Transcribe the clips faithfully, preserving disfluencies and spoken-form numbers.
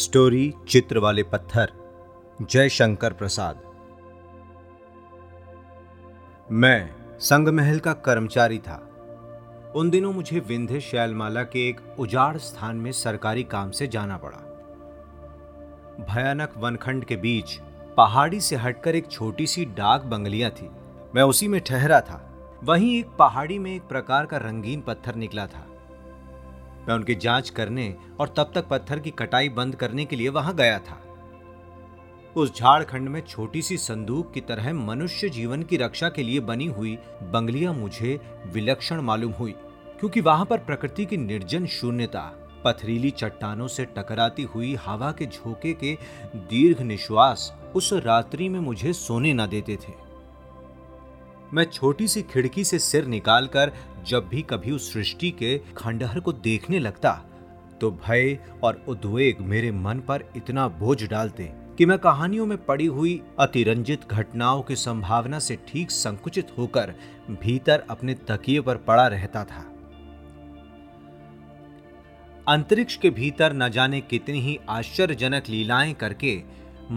Story चित्र वाले पत्थर, जयशंकर प्रसाद। मैं संग महल का कर्मचारी था। उन दिनों मुझे विंध्य शैलमाला के एक उजाड़ स्थान में सरकारी काम से जाना पड़ा। भयानक वनखंड के बीच पहाड़ी से हटकर एक छोटी सी डाक बंगलियां थी। मैं उसी में ठहरा था। वहीं एक पहाड़ी में एक प्रकार का रंगीन पत्थर निकला था। मैं उनकी जांच करने और तब तक पत्थर की कटाई बंद करने के लिए वहां गया था। उस झाड़खंड में छोटी सी संदूक की तरह मनुष्य जीवन की रक्षा के लिए बनी हुई बंगलियां मुझे विलक्षण मालूम हुई, क्योंकि वहां पर प्रकृति की निर्जन शून्यता, पथरीली चट्टानों से टकराती हुई हवा के झोंके के दीर्घ निश्वास उस रात्रि में मुझे सोने न देते थे। मैं छोटी सी खिड़की से सिर निकालकर जब भी कभी उस सृष्टि के खंडहर को देखने लगता तो भय और उद्वेग मेरे मन पर इतना बोझ डालते कि मैं कहानियों में पड़ी हुई अतिरंजित घटनाओं की संभावना से ठीक संकुचित होकर भीतर अपने तकिए पर पड़ा रहता था। अंतरिक्ष के भीतर न जाने कितनी ही आश्चर्यजनक लीलाएं करके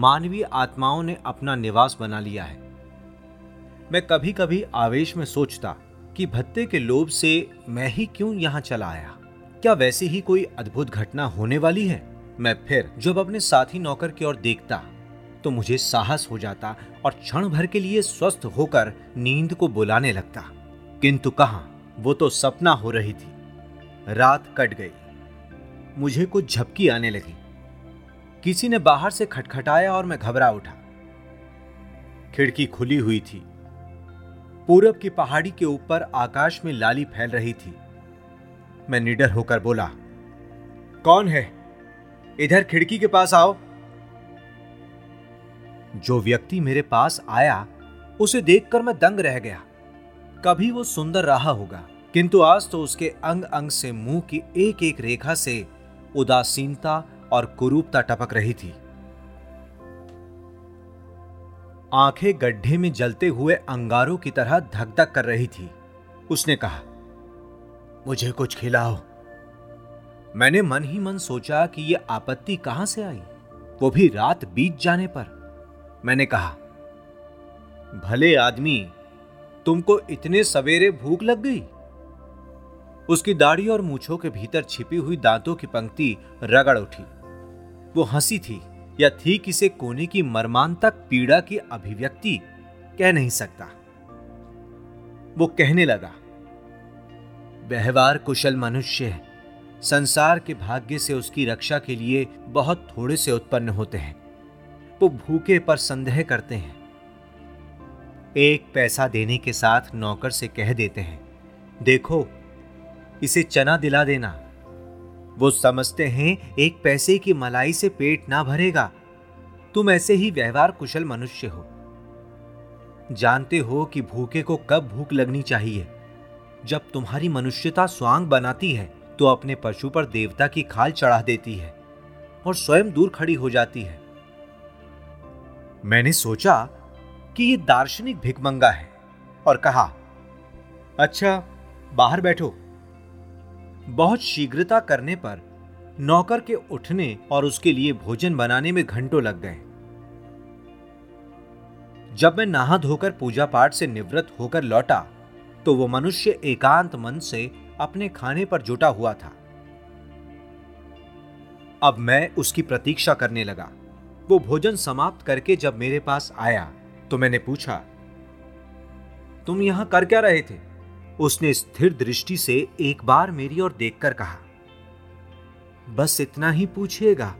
मानवीय आत्माओं ने अपना निवास बना लिया है। मैं कभी कभी आवेश में सोचता कि भत्ते के लोभ से मैं ही क्यों यहां चला आया। क्या वैसी ही कोई अद्भुत घटना होने वाली है? मैं फिर जब अपने साथी नौकर की ओर देखता तो मुझे साहस हो जाता और क्षण भर के लिए स्वस्थ होकर नींद को बुलाने लगता, किंतु कहां, वो तो सपना हो रही थी। रात कट गई। मुझे कुछ झपकी आने लगी। किसी ने बाहर से खटखटाया और मैं घबरा उठा। खिड़की खुली हुई थी। पूरब की पहाड़ी के ऊपर आकाश में लाली फैल रही थी। मैं निडर होकर बोला, कौन है? इधर खिड़की के पास आओ। जो व्यक्ति मेरे पास आया उसे देखकर मैं दंग रह गया। कभी वो सुंदर रहा होगा, किंतु आज तो उसके अंग अंग से मुंह की एक एक रेखा से उदासीनता और कुरूपता टपक रही थी। आंखें गड्ढे में जलते हुए अंगारों की तरह धक धक कर रही थी। उसने कहा, मुझे कुछ खिलाओ। मैंने मन ही मन सोचा कि यह आपत्ति कहां से आई, वो भी रात बीत जाने पर। मैंने कहा, भले आदमी, तुमको इतने सवेरे भूख लग गई? उसकी दाढ़ी और मूंछों के भीतर छिपी हुई दांतों की पंक्ति रगड़ उठी। वो हंसी थी या थी किसे कोने की मर्मांतक पीड़ा की अभिव्यक्ति, कह नहीं सकता। वो कहने लगा, व्यवहार कुशल मनुष्य संसार के भाग्य से उसकी रक्षा के लिए बहुत थोड़े से उत्पन्न होते हैं। वो भूखे पर संदेह करते हैं, एक पैसा देने के साथ नौकर से कह देते हैं, देखो इसे चना दिला देना। वो समझते हैं एक पैसे की मलाई से पेट ना भरेगा। तुम ऐसे ही व्यवहार कुशल मनुष्य हो। जानते हो कि भूखे को कब भूख लगनी चाहिए। जब तुम्हारी मनुष्यता स्वांग बनाती है तो अपने पशु पर देवता की खाल चढ़ा देती है और स्वयं दूर खड़ी हो जाती है। मैंने सोचा कि ये दार्शनिक भिखमंगा है और कहा, अच्छा बाहर बैठो। बहुत शीघ्रता करने पर नौकर के उठने और उसके लिए भोजन बनाने में घंटों लग गए। जब मैं नहा धोकर पूजा पाठ से निवृत्त होकर लौटा तो वो मनुष्य एकांत मन से अपने खाने पर जुटा हुआ था। अब मैं उसकी प्रतीक्षा करने लगा। वो भोजन समाप्त करके जब मेरे पास आया तो मैंने पूछा, तुम यहां कर क्या रहे थे? उसने स्थिर दृष्टि से एक बार मेरी ओर देखकर कहा, बस इतना ही पूछिएगा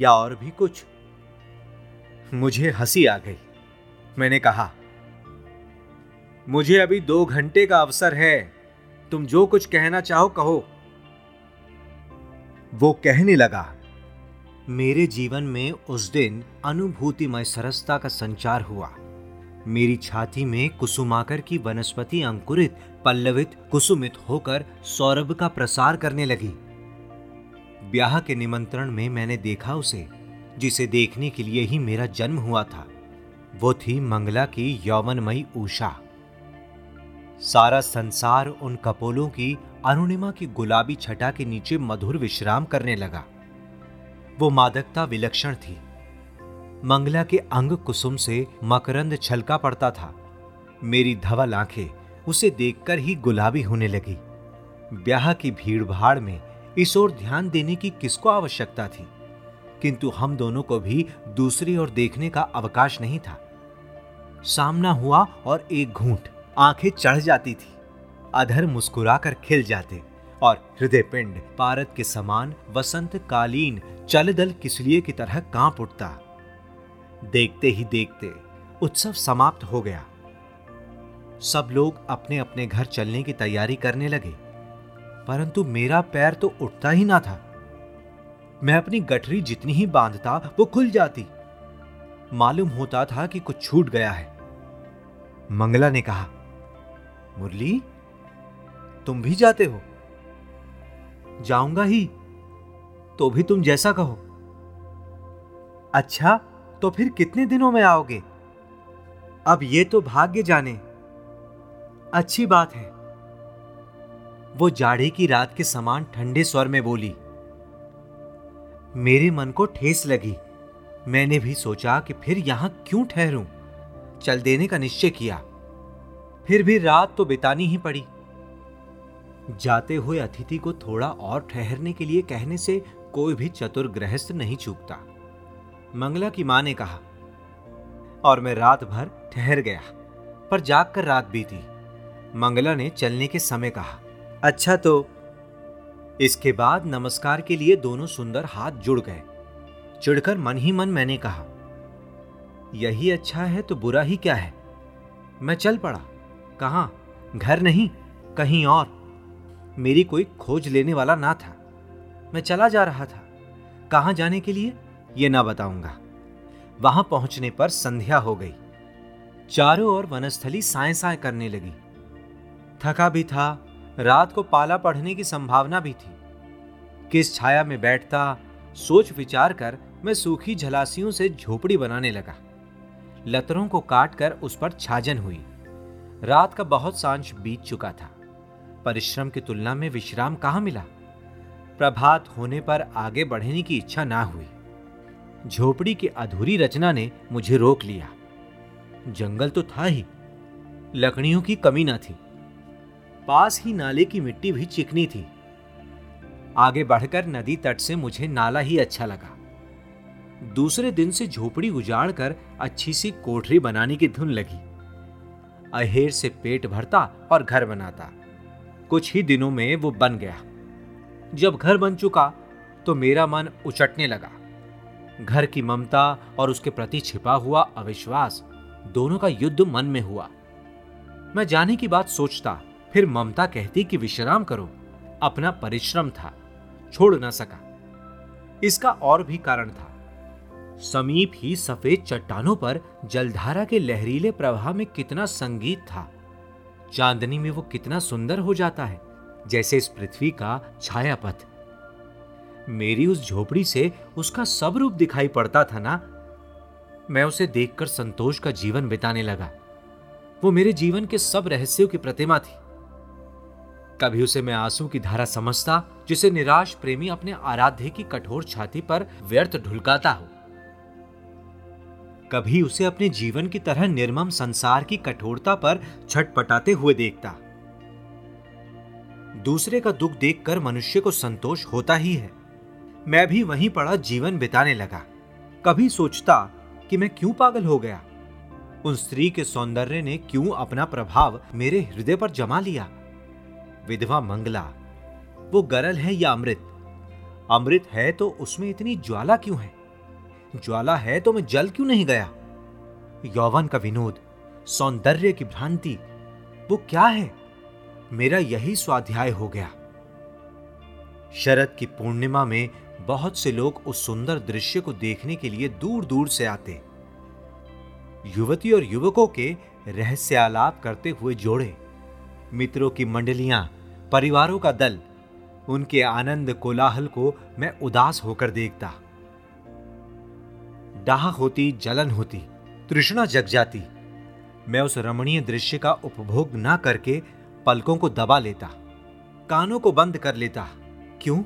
या और भी कुछ? मुझे हंसी आ गई। मैंने कहा, मुझे अभी दो घंटे का अवसर है, तुम जो कुछ कहना चाहो कहो। वो कहने लगा, मेरे जीवन में उस दिन अनुभूतिमय सरसता का संचार हुआ। मेरी छाती में कुसुमाकर की वनस्पति अंकुरित, पल्लवित, कुसुमित होकर सौरभ का प्रसार करने लगी। ब्याह के निमंत्रण में मैंने देखा उसे, जिसे देखने के लिए ही मेरा जन्म हुआ था। वो थी मंगला की यौवनमयी उषा। सारा संसार उन कपोलों की अरुणिमा की गुलाबी छटा के नीचे मधुर विश्राम करने लगा। वो मादकता विलक्षण थी। मंगला के अंग कुसुम से मकरंद छलका पड़ता था। मेरी धवल आंखें उसे देखकर ही गुलाबी होने लगी। ब्याह की भीड़भाड़ में इस ओर ध्यान देने की किसको आवश्यकता थी, किंतु हम दोनों को भी दूसरी ओर देखने का अवकाश नहीं था। सामना हुआ और एक घूंट, आंखें चढ़ जाती थी, अधर मुस्कुराकर खिल जाते और हृदय पिंड पारद के समान वसंत कालीन चलदल किसलिए की तरह कांप उठता। देखते ही देखते उत्सव समाप्त हो गया। सब लोग अपने अपने घर चलने की तैयारी करने लगे, परंतु मेरा पैर तो उठता ही ना था। मैं अपनी गठरी जितनी ही बांधता वो खुल जाती। मालूम होता था कि कुछ छूट गया है। मंगला ने कहा, मुरली तुम भी जाते हो? जाऊंगा ही, तो भी तुम जैसा कहो। अच्छा, तो फिर कितने दिनों में आओगे? अब ये तो भाग्य जाने। अच्छी बात है, वो जाड़े की रात के समान ठंडे स्वर में बोली। मेरे मन को ठेस लगी। मैंने भी सोचा कि फिर यहां क्यों ठहरूं, चल देने का निश्चय किया। फिर भी रात तो बितानी ही पड़ी। जाते हुए अतिथि को थोड़ा और ठहरने के लिए कहने से कोई भी चतुर गृहस्थ नहीं चूकता, मंगला की मां ने कहा, और मैं रात भर ठहर गया, पर जाग कर रात बीती। मंगला ने चलने के समय कहा, अच्छा तो। इसके बाद नमस्कार के लिए दोनों सुंदर हाथ जुड़ गए। चिढ़कर मन ही मन मैंने कहा, यही अच्छा है तो बुरा ही क्या है। मैं चल पड़ा। कहाँ? घर नहीं, कहीं और। मेरी कोई खोज लेने वाला ना था। मैं चला जा रहा था, कहाँ जाने के लिए ये ना बताऊंगा। वहां पहुंचने पर संध्या हो गई। चारों ओर वनस्थली साए साए करने लगी। थका भी था, रात को पाला पढ़ने की संभावना भी थी। किस छाया में बैठता, सोच विचार कर मैं सूखी झलासियों से झोपड़ी बनाने लगा। लतरों को काट कर उस पर छाजन हुई। रात का बहुत सांझ बीत चुका था। परिश्रम की तुलना में विश्राम कहाँ मिला। प्रभात होने पर आगे बढ़ने की इच्छा ना हुई। झोपड़ी की अधूरी रचना ने मुझे रोक लिया। जंगल तो था ही, लकड़ियों की कमी न थी। पास ही नाले की मिट्टी भी चिकनी थी। आगे बढ़कर नदी तट से मुझे नाला ही अच्छा लगा। दूसरे दिन से झोपड़ी उजाड़ कर अच्छी सी कोठरी बनाने की धुन लगी। अहेर से पेट भरता और घर बनाता। कुछ ही दिनों में वो बन गया। जब घर बन चुका तो मेरा मन उचटने लगा। घर की ममता और उसके प्रति छिपा हुआ अविश्वास, दोनों का युद्ध मन में हुआ। मैं जाने की बात सोचता, फिर ममता कहती कि विश्राम करो। अपना परिश्रम था, छोड़ न सका। इसका और भी कारण था। समीप ही सफेद चट्टानों पर जलधारा के लहरीले प्रवाह में कितना संगीत था। चांदनी में वो कितना सुंदर हो जाता है, जैसे इस पृथ्वी का छायापथ। मेरी उस झोपड़ी से उसका सब रूप दिखाई पड़ता था ना। मैं उसे देखकर संतोष का जीवन बिताने लगा। वो मेरे जीवन के सब रहस्यों की प्रतिमा थी। कभी उसे मैं आंसू की धारा समझता, जिसे निराश प्रेमी अपने आराध्य की कठोर छाती पर व्यर्थ ढुलकाता हो। कभी उसे अपने जीवन की तरह निर्मम संसार की कठोरता पर छटपटाते हुए देखता। दूसरे का दुख देखकर मनुष्य को संतोष होता ही है। मैं भी वहीं पड़ा जीवन बिताने लगा। कभी सोचता कि मैं क्यों पागल हो गया। उन स्त्री के सौंदर्य ने क्यों अपना प्रभाव मेरे हृदय पर जमा लिया। विधवा मंगला, वो गरल है या अमृत? अमृत है तो उसमें इतनी ज्वाला क्यों है? ज्वाला है तो मैं जल क्यों नहीं गया? यौवन का विनोद, सौंदर्य की भ्रांति, वो क्या है? मेरा यही स्वाध्याय हो गया। शरद की पूर्णिमा में बहुत से लोग उस सुंदर दृश्य को देखने के लिए दूर दूर से आते। युवती और युवकों के रहस्यालाप करते हुए जोड़े, मित्रों की मंडलियां, परिवारों का दल, उनके आनंद कोलाहल को मैं उदास होकर देखता। डाह होती, जलन होती, तृष्णा जग जाती। मैं उस रमणीय दृश्य का उपभोग ना करके पलकों को दबा लेता, कानों को बंद कर लेता। क्यों?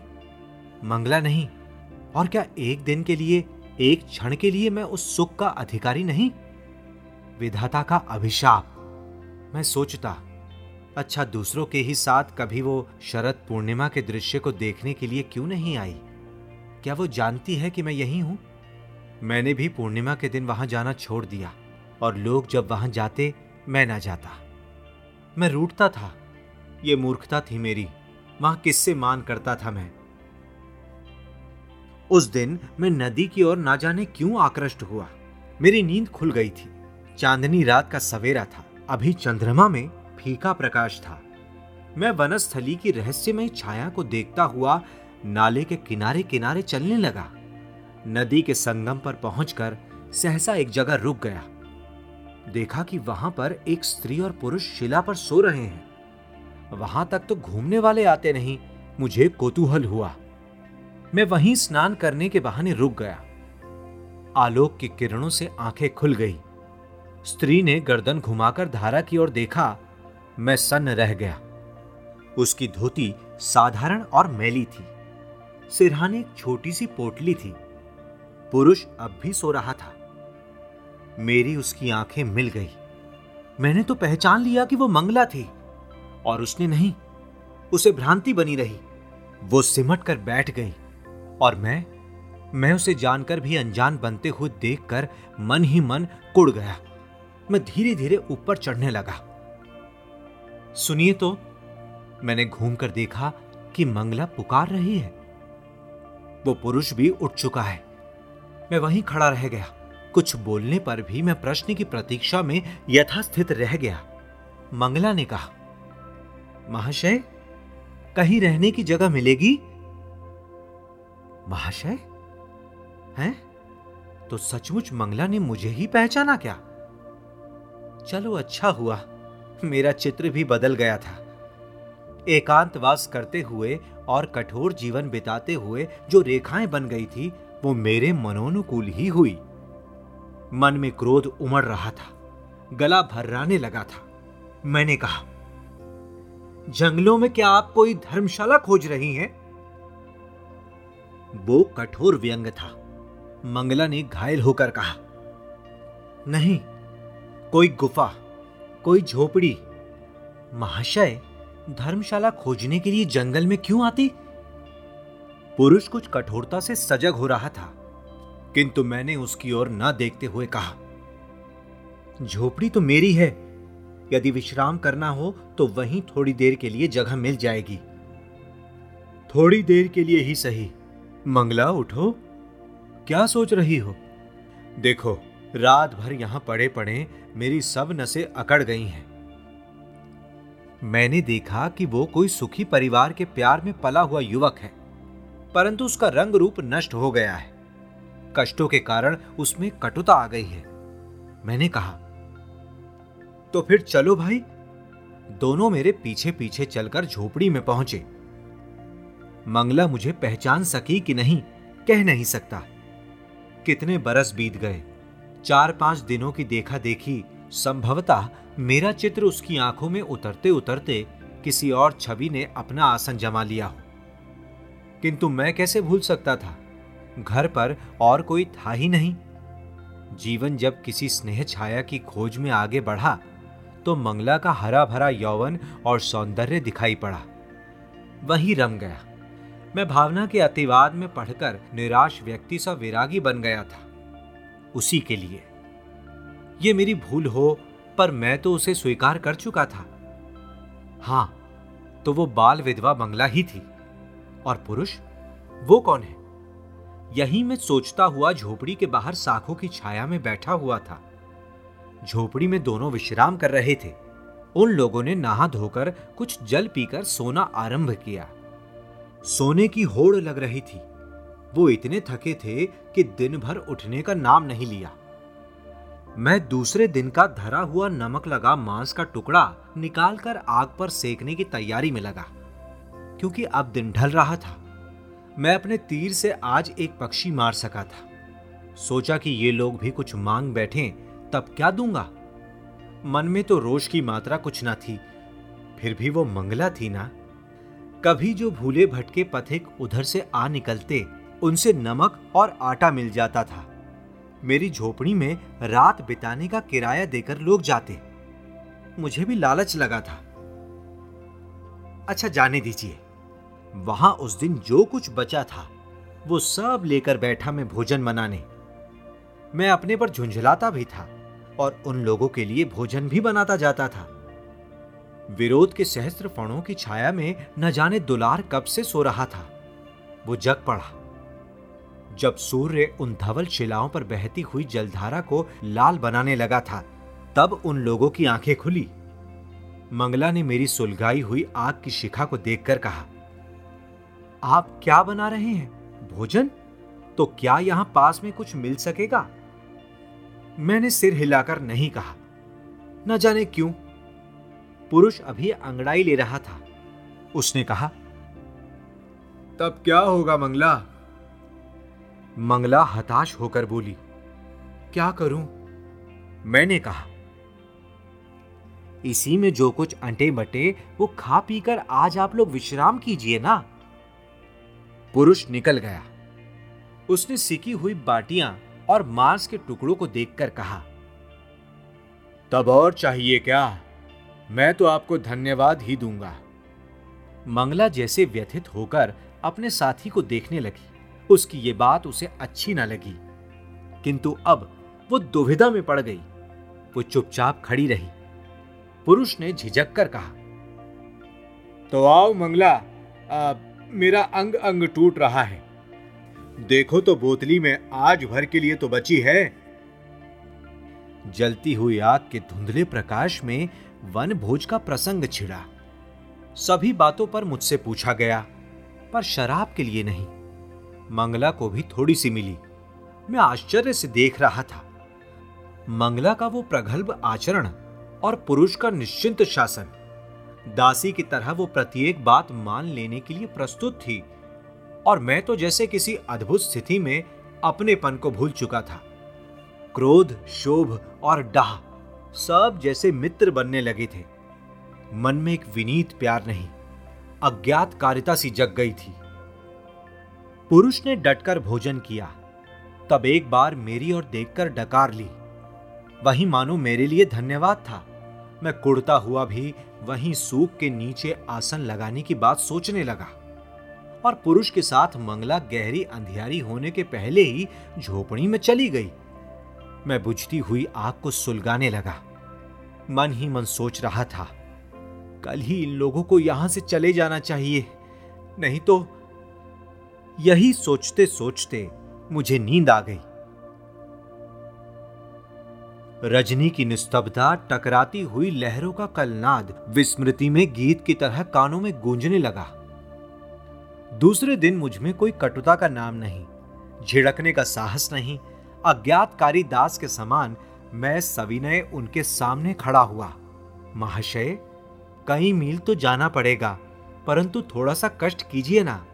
मंगला नहीं, और क्या एक दिन के लिए, एक क्षण के लिए मैं उस सुख का अधिकारी नहीं? विधाता का अभिशाप, मैं सोचता। अच्छा, दूसरों के ही साथ कभी वो शरद पूर्णिमा के दृश्य को देखने के लिए क्यों नहीं आई? क्या वो जानती है कि मैं यहीं हूं? मैंने भी पूर्णिमा के दिन वहां जाना छोड़ दिया और लोग जब वहां जाते मैं ना जाता। मैं रूठता था, ये मूर्खता थी मेरी। वहां किससे मान करता था मैं। उस दिन मैं नदी की ओर ना जाने क्यों आकृष्ट हुआ। मेरी नींद खुल गई थी। चांदनी रात का सवेरा था, अभी चंद्रमा में फीका प्रकाश था। मैं वनस्थली की रहस्यमय छाया को देखता हुआ नाले के किनारे किनारे चलने लगा। नदी के संगम पर पहुंचकर सहसा एक जगह रुक गया। देखा कि वहां पर एक स्त्री और पुरुष शिला पर सो रहे हैं। वहां तक तो घूमने वाले आते नहीं। मुझे कौतूहल हुआ। मैं वहीं स्नान करने के बहाने रुक गया। आलोक की किरणों से आंखें खुल गई। स्त्री ने गर्दन घुमाकर धारा की ओर देखा। मैं सन्न रह गया। उसकी धोती साधारण और मैली थी। सिरहाने एक छोटी सी पोटली थी। पुरुष अब भी सो रहा था। मेरी उसकी आंखें मिल गई। मैंने तो पहचान लिया कि वो मंगला थी, और उसने नहीं। उसे भ्रांति बनी रही। वो सिमट कर बैठ गई, और मैं मैं उसे जानकर भी अनजान बनते हुए देखकर मन ही मन कुढ़ गया। मैं धीरे धीरे ऊपर चढ़ने लगा। सुनिए तो, मैंने घूमकर देखा कि मंगला पुकार रही है। वो पुरुष भी उठ चुका है। मैं वहीं खड़ा रह गया। कुछ बोलने पर भी मैं प्रश्न की प्रतीक्षा में यथास्थित रह गया। मंगला ने कहा, महाशय, कहीं रहने की जगह मिलेगी? महाशय? हैं? तो सचमुच मंगला ने मुझे ही पहचाना क्या? चलो अच्छा हुआ, मेरा चित्र भी बदल गया था। एकांतवास करते हुए और कठोर जीवन बिताते हुए जो रेखाएं बन गई थी वो मेरे मनोनुकूल ही हुई। मन में क्रोध उमड़ रहा था। गला भर्राने लगा था। मैंने कहा, जंगलों में क्या आप कोई धर्मशाला खोज रही हैं? वो कठोर व्यंग था। मंगला ने घायल होकर कहा, नहीं, कोई गुफा, कोई झोपड़ी। महाशय, धर्मशाला खोजने के लिए जंगल में क्यों आती? पुरुष कुछ कठोरता से सजग हो रहा था, किंतु मैंने उसकी ओर न देखते हुए कहा, झोपड़ी तो मेरी है। यदि विश्राम करना हो तो वहीं थोड़ी देर के लिए जगह मिल जाएगी। थोड़ी देर के लिए ही सही। मंगला, उठो, क्या सोच रही हो? देखो, रात भर यहां पड़े पड़े मेरी सब नसें अकड़ गई हैं। मैंने देखा कि वो कोई सुखी परिवार के प्यार में पला हुआ युवक है, परंतु उसका रंग रूप नष्ट हो गया है। कष्टों के कारण उसमें कटुता आ गई है। मैंने कहा, तो फिर चलो भाई। दोनों मेरे पीछे पीछे चलकर झोपड़ी में पहुंचे। मंगला मुझे पहचान सकी कि नहीं कह नहीं सकता। कितने बरस बीत गए। चार पांच दिनों की देखा देखी संभवतः मेरा चित्र उसकी आंखों में उतरते उतरते किसी और छवि ने अपना आसन जमा लिया हो। किंतु मैं कैसे भूल सकता था? घर पर और कोई था ही नहीं। जीवन जब किसी स्नेह छाया की खोज में आगे बढ़ा तो मंगला का हरा भरा यौवन और सौंदर्य दिखाई पड़ा। वहीं रम गया। मैं भावना के अतिवाद में पढ़कर निराश व्यक्ति सा विरागी बन गया था। उसी के लिए। ये मेरी भूल हो, पर मैं तो उसे स्वीकार कर चुका था। हाँ, तो वो बाल विधवा मंगला ही थी। और पुरुष, वो कौन है? यही मैं सोचता हुआ झोपड़ी के बाहर साखों की छाया में बैठा हुआ था। झोपड़ी में दोनों विश्राम कर रहे थे। उन लोगों ने नहा धोकर कुछ जल पीकर सोना आरंभ किया। सोने की होड़ लग रही थी। वो इतने थके थे कि दिन भर उठने का नाम नहीं लिया। मैं दूसरे दिन का धरा हुआ नमक लगा मांस का टुकड़ा निकालकर आग पर सेकने की तैयारी में लगा, क्योंकि अब दिन ढल रहा था। मैं अपने तीर से आज एक पक्षी मार सका था। सोचा कि ये लोग भी कुछ मांग बैठें, तब क्या दूंगा। मन में तो रोष की मात्रा कुछ ना थी। फिर भी वो मंगला थी ना। कभी जो भूले भटके पथिक उधर से आ निकलते उनसे नमक और आटा मिल जाता था। मेरी झोपड़ी में रात बिताने का किराया देकर लोग जाते। मुझे भी लालच लगा था। अच्छा जाने दीजिए, वहां उस दिन जो कुछ बचा था वो सब लेकर बैठा मैं भोजन मनाने। मैं अपने पर झुंझलाता भी था और उन लोगों के लिए भोजन भी बनाता जाता था। विरोध के सहस्त्र फणों की छाया में न जाने दुलार कब से सो रहा था। वो जग पड़ा। जब सूर्य उन धवल शिलाओं पर बहती हुई जलधारा को लाल बनाने लगा था, तब उन लोगों की आंखें खुली। मंगला ने मेरी सुलगाई हुई आग की शिखा को देखकर कहा, आप क्या बना रहे हैं? भोजन? तो क्या यहां पास में कुछ मिल सकेगा? मैंने सिर हिलाकर नहीं कहा। न जाने क्यों पुरुष अभी अंगड़ाई ले रहा था। उसने कहा, तब क्या होगा मंगला? मंगला हताश होकर बोली, क्या करूं? मैंने कहा, इसी में जो कुछ अंटे बटे वो खा पी कर आज आप लोग विश्राम कीजिए ना। पुरुष निकल गया। उसने सिकी हुई बाटियां और मांस के टुकड़ों को देखकर कहा, तब और चाहिए क्या? मैं तो आपको धन्यवाद ही दूंगा। मंगला जैसे व्यथित होकर अपने साथी को देखने लगी। उसकी ये बात उसे अच्छी न लगी, किंतु अब वो दुविधा में पड़ गई। वो चुपचाप खड़ी रही। पुरुष ने झिझक कर कहा, तो आओ मंगला, आ, मेरा अंग अंग टूट रहा है। देखो तो बोतली में आज भर के लिए तो बची है। जलती हुई आग के धुंधले प्रकाश में वन भोज का प्रसंग छिड़ा। सभी बातों पर मुझसे पूछा गया, पर शराब के लिए नहीं। मंगला को भी थोड़ी सी मिली। मैं आश्चर्य से देख रहा था। मंगला का वो प्रगल्भ आचरण और पुरुष का निश्चिंत शासन, दासी की तरह वो प्रत्येक बात मान लेने के लिए प्रस्तुत थी, और मैं तो जैसे किसी अद्भुत स्थिति में अपनेपन को भूल चुका था। क्रोध, शोभ और डाह सब जैसे मित्र बनने लगे थे। मन में एक विनीत प्यार नहीं, अज्ञात कारिता सी जग गई थी। पुरुष ने डटकर भोजन किया। तब एक बार मेरी ओर देखकर डकार ली। वही मानो मेरे लिए धन्यवाद था। मैं कुड़ता हुआ भी वहीं सूख के नीचे आसन लगाने की बात सोचने लगा, और पुरुष के साथ मंगला गहरी अंधियारी होने के पहले ही झोपड़ी में चली गई। मैं बुझती हुई आग को सुलगाने लगा। मन ही मन सोच रहा था, कल ही इन लोगों को यहां से चले जाना चाहिए, नहीं तो। यही सोचते सोचते मुझे नींद आ गई। रजनी की निस्तब्धता, टकराती हुई लहरों का कलनाद विस्मृति में गीत की तरह कानों में गूंजने लगा। दूसरे दिन मुझमें कोई कटुता का नाम नहीं, झिड़कने का साहस नहीं। अज्ञातकारी दास के समान मैं सविनय उनके सामने खड़ा हुआ। महाशय, कई मील तो जाना पड़ेगा, परंतु थोड़ा सा कष्ट कीजिए ना।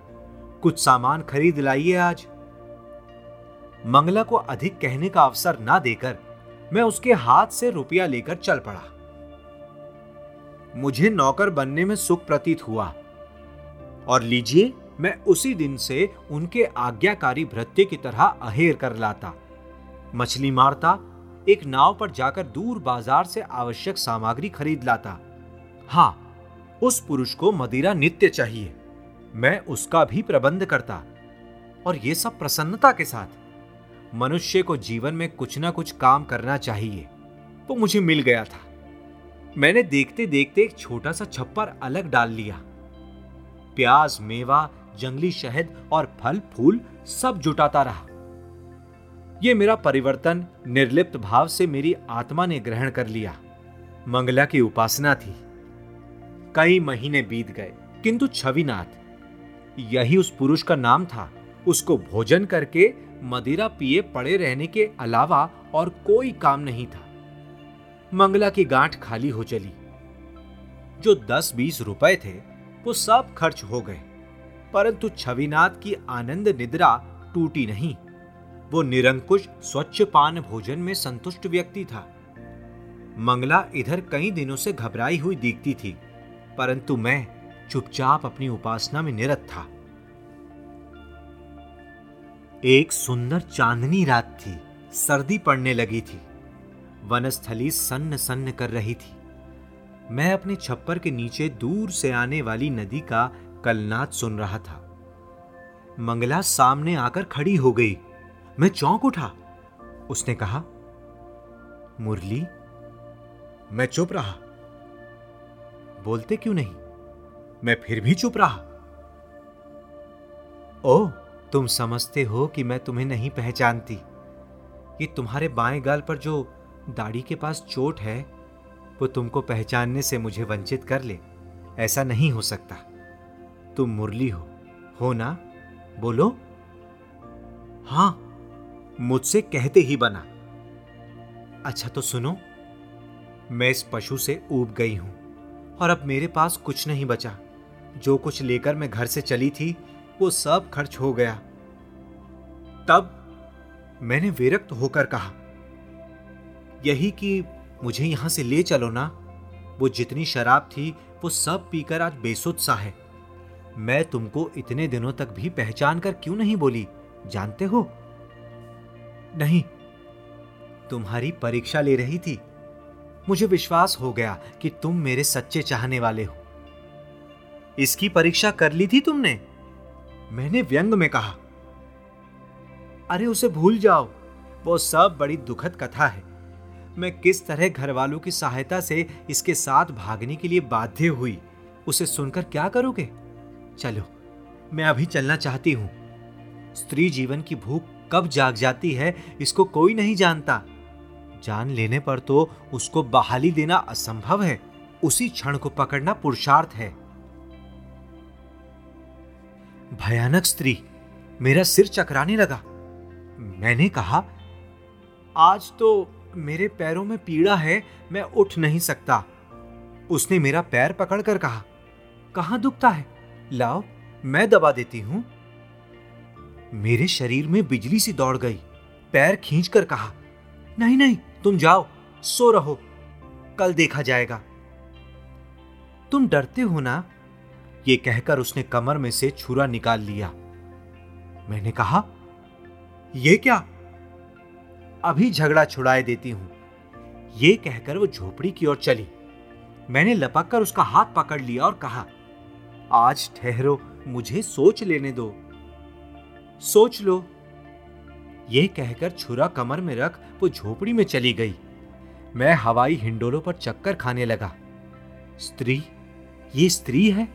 कुछ सामान खरीद लाइए आज। मंगला को अधिक कहने का अवसर ना देकर मैं उसके हाथ से रुपया लेकर चल पड़ा। मुझे नौकर बनने में सुख प्रतीत हुआ, और लीजिए, मैं उसी दिन से उनके आज्ञाकारी भृत्य की तरह अहेर कर लाता। मछली मारता, एक नाव पर जाकर दूर बाजार से आवश्यक सामग्री खरीद लाता। हाँ, उस पुरुष को मदिरा नित्य चाहिए, मैं उसका भी प्रबंध करता, और ये सब प्रसन्नता के साथ। मनुष्य को जीवन में कुछ ना कुछ काम करना चाहिए, तो मुझे मिल गया था। मैंने देखते देखते एक छोटा सा छप्पर अलग डाल लिया। प्याज, मेवा, जंगली शहद और फल फूल सब जुटाता रहा। यह मेरा परिवर्तन निर्लिप्त भाव से मेरी आत्मा ने ग्रहण कर लिया। मंगला की उपासना थी। कई महीने बीत गए, किंतु छविनाथ, यही उस पुरुष का नाम था, उसको भोजन करके मदिरा पिए पड़े रहने के अलावा और कोई काम नहीं था। मंगला की गांठ खाली हो चली। जो दस बीस रुपए थे वो सब खर्च हो गए, परंतु छविनाथ की आनंद निद्रा टूटी नहीं। वो निरंकुश स्वच्छ पान भोजन में संतुष्ट व्यक्ति था। मंगला इधर कई दिनों से घबराई हुई दिखती थी, परंतु मैं चुपचाप अपनी उपासना में निरत था। एक सुंदर चांदनी रात थी। सर्दी पड़ने लगी थी। वनस्थली सन्न सन्न कर रही थी। मैं अपने छप्पर के नीचे दूर से आने वाली नदी का कलनाद सुन रहा था। मंगला सामने आकर खड़ी हो गई। मैं चौंक उठा। उसने कहा, मुरली। मैं चुप रहा। बोलते क्यों नहीं? मैं फिर भी चुप रहा। ओ, तुम समझते हो कि मैं तुम्हें नहीं पहचानती? कि तुम्हारे बाएं गाल पर जो दाढ़ी के पास चोट है, वो तुमको पहचानने से मुझे वंचित कर ले, ऐसा नहीं हो सकता। तुम मुरली हो, हो ना? बोलो। हाँ, मुझसे कहते ही बना। अच्छा तो सुनो, मैं इस पशु से ऊब गई हूँ और अब मेरे पास कुछ नहीं बचा। जो कुछ लेकर मैं घर से चली थी वो सब खर्च हो गया। तब मैंने विरक्त होकर कहा, यही कि मुझे यहां से ले चलो ना। वो जितनी शराब थी वो सब पीकर आज बेसुध सा है। मैं तुमको इतने दिनों तक भी पहचान कर क्यों नहीं बोली, जानते हो? नहीं, तुम्हारी परीक्षा ले रही थी। मुझे विश्वास हो गया कि तुम मेरे सच्चे चाहने वाले हो। इसकी परीक्षा कर ली थी तुमने? मैंने व्यंग में कहा। अरे उसे भूल जाओ, वो सब बड़ी दुखद कथा है। मैं किस तरह घर वालों की सहायता से इसके साथ भागने के लिए बाध्य हुई, उसे सुनकर क्या करोगे? चलो, मैं अभी चलना चाहती हूँ। स्त्री जीवन की भूख कब जाग जाती है इसको कोई नहीं जानता। जान लेने पर तो उसको बहाली देना असंभव है। उसी क्षण को पकड़ना पुरुषार्थ है। भयानक स्त्री, मेरा सिर चकराने लगा। मैंने कहा, आज तो मेरे पैरों में पीड़ा है, मैं उठ नहीं सकता। उसने मेरा पैर पकड़कर कहा, कहाँ दुखता है? लाओ, मैं दबा देती हूं। मेरे शरीर में बिजली सी दौड़ गई। पैर खींचकर कहा, नहीं नहीं, तुम जाओ, सो रहो, कल देखा जाएगा। तुम डरते हो ना? ये कहकर उसने कमर में से छुरा निकाल लिया। मैंने कहा, ये क्या? अभी झगड़ा छुड़ाए देती हूं। ये कहकर वो झोपड़ी की ओर चली। मैंने लपक कर उसका हाथ पकड़ लिया और कहा, आज ठहरो, मुझे सोच लेने दो। सोच लो। ये कहकर छुरा कमर में रख वो झोपड़ी में चली गई। मैं हवाई हिंडोलों पर चक्कर खाने लगा। स्त्री, ये स्त्री है?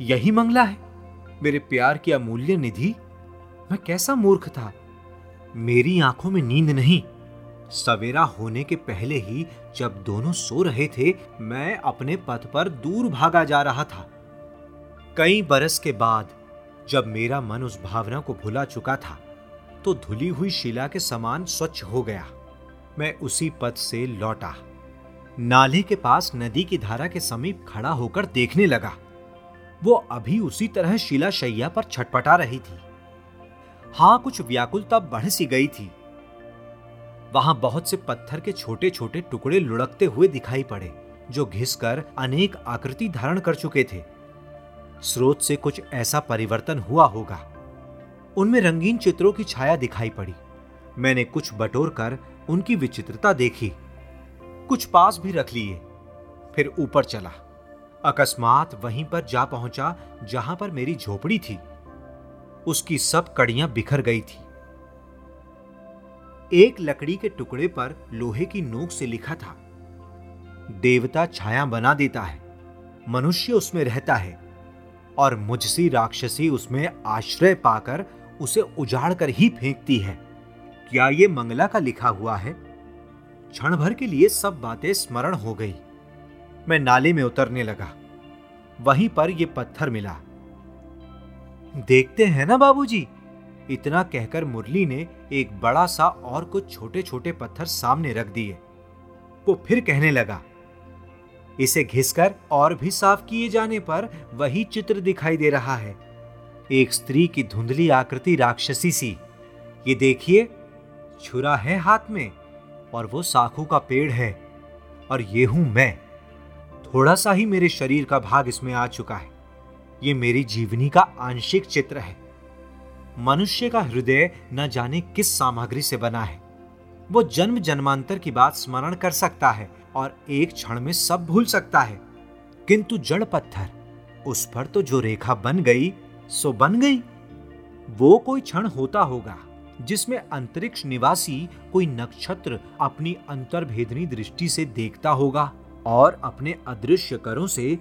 यही मंगला है, मेरे प्यार की अमूल्य निधि। मैं कैसा मूर्ख था। मेरी आंखों में नींद नहीं। सवेरा होने के पहले ही जब दोनों सो रहे थे, मैं अपने पथ पर दूर भागा जा रहा था। कई बरस के बाद जब मेरा मन उस भावना को भुला चुका था, तो धुली हुई शिला के समान स्वच्छ हो गया। मैं उसी पथ से लौटा। नाले के पास नदी की धारा के समीप खड़ा होकर देखने लगा। वो अभी उसी तरह शिला शैया पर छटपटा रही थी। हाँ, कुछ व्याकुलता बढ़ सी गई थी। वहां बहुत से पत्थर के छोटे छोटे टुकड़े लुढ़कते हुए दिखाई पड़े, जो घिसकर अनेक आकृति धारण कर चुके थे। स्रोत से कुछ ऐसा परिवर्तन हुआ होगा। उनमें रंगीन चित्रों की छाया दिखाई पड़ी। मैंने कुछ बटोर कर उनकी विचित्रता देखी, कुछ पास भी रख लिए, फिर ऊपर चला। अकस्मात वहीं पर जा पहुंचा जहां पर मेरी झोपड़ी थी। उसकी सब कड़ियां बिखर गई थी। एक लकड़ी के टुकड़े पर लोहे की नोक से लिखा था, देवता छाया बना देता है, मनुष्य उसमें रहता है और मुझसी राक्षसी उसमें आश्रय पाकर उसे उजाड़ कर ही फेंकती है। क्या ये मंगला का लिखा हुआ है? क्षण भर के लिए सब बातें स्मरण हो गई। मैं नाले में उतरने लगा। वहीं पर यह पत्थर मिला। देखते हैं ना बाबूजी? इतना कहकर मुरली ने एक बड़ा सा और कुछ छोटे छोटे पत्थर सामने रख दिए। वो फिर कहने लगा, इसे घिसकर और भी साफ किए जाने पर वही चित्र दिखाई दे रहा है, एक स्त्री की धुंधली आकृति, राक्षसी सी। ये देखिए, छुरा है हाथ में और वो साखू का पेड़ है, और ये हूं मैं। थोड़ा सा ही मेरे शरीर का भाग इसमें आ चुका है। ये मेरी जीवनी का आंशिक चित्र है। मनुष्य का हृदय न जाने किस सामग्री से बना है। वो जन्म जन्मांतर की बात स्मरण कर सकता है और एक क्षण में सब भूल सकता है, किंतु जड़ पत्थर, उस पर तो जो रेखा बन गई सो बन गई। वो कोई क्षण होता होगा जिसमें अंतरिक्ष निवासी कोई नक्षत्र अपनी अंतर्भेदनी दृष्टि से देखता होगा और अपने अदृश्य करों से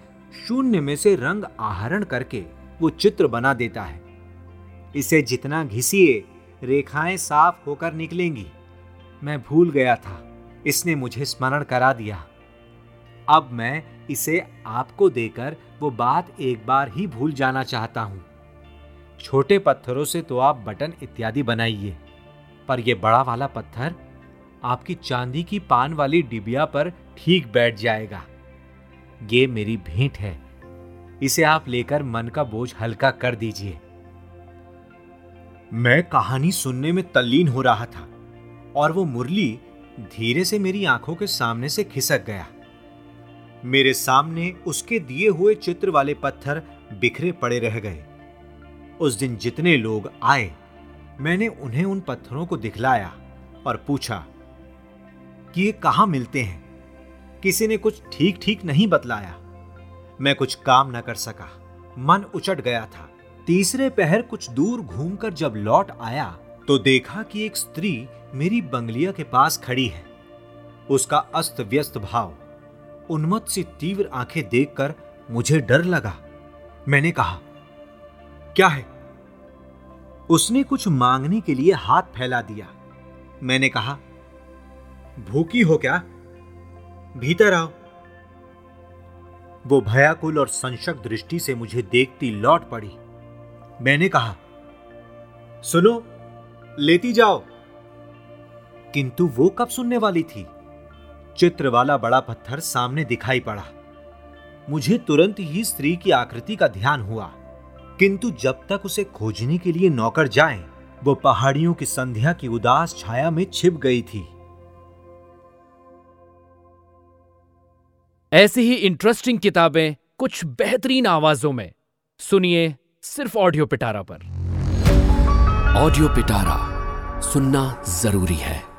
शून्य में से रंग आहरण करके वो चित्र बना देता है। इसे जितना घिसिए रेखाएं साफ होकर निकलेंगी। मैं भूल गया था, इसने मुझे स्मरण करा दिया। अब मैं इसे आपको देकर वो बात एक बार ही भूल जाना चाहता हूं। छोटे पत्थरों से तो आप बटन इत्यादि बनाइए, पर यह बड़ा वाला पत्थर आपकी चांदी की पान वाली डिबिया पर ठीक बैठ जाएगा। ये मेरी भेंट है, इसे आप लेकर मन का बोझ हल्का कर दीजिए। मैं कहानी सुनने में तल्लीन हो रहा था और वो मुरली धीरे से मेरी आंखों के सामने से खिसक गया। मेरे सामने उसके दिए हुए चित्र वाले पत्थर बिखरे पड़े रह गए। उस दिन जितने लोग आए, मैंने उन्हें उन पत्थरों को दिखलाया और पूछा कि ये कहाँ मिलते हैं। किसी ने कुछ ठीक ठीक नहीं बतलाया। मैं कुछ काम न कर सका, मन उचट गया था। तीसरे पहर कुछ दूर घूमकर जब लौट आया तो देखा कि एक स्त्री मेरी बंगलिया के पास खड़ी है। उसका अस्त व्यस्त भाव, उन्मत्त सी तीव्र आंखें देखकर मुझे डर लगा। मैंने कहा, क्या है? उसने कुछ मांगने के लिए हाथ फैला दिया। मैंने कहा, भूखी हो क्या? भीतर आओ। वो भयाकुल और संशक दृष्टि से मुझे देखती लौट पड़ी। मैंने कहा, सुनो, लेती जाओ। किंतु वो कब सुनने वाली थी। चित्र वाला बड़ा पत्थर सामने दिखाई पड़ा। मुझे तुरंत ही स्त्री की आकृति का ध्यान हुआ, किंतु जब तक उसे खोजने के लिए नौकर जाएं, वो पहाड़ियों की संध्या की उदास छाया में छिप गई थी। ऐसी ही इंटरेस्टिंग किताबें कुछ बेहतरीन आवाजों में सुनिए सिर्फ ऑडियो पिटारा पर। ऑडियो पिटारा सुनना जरूरी है।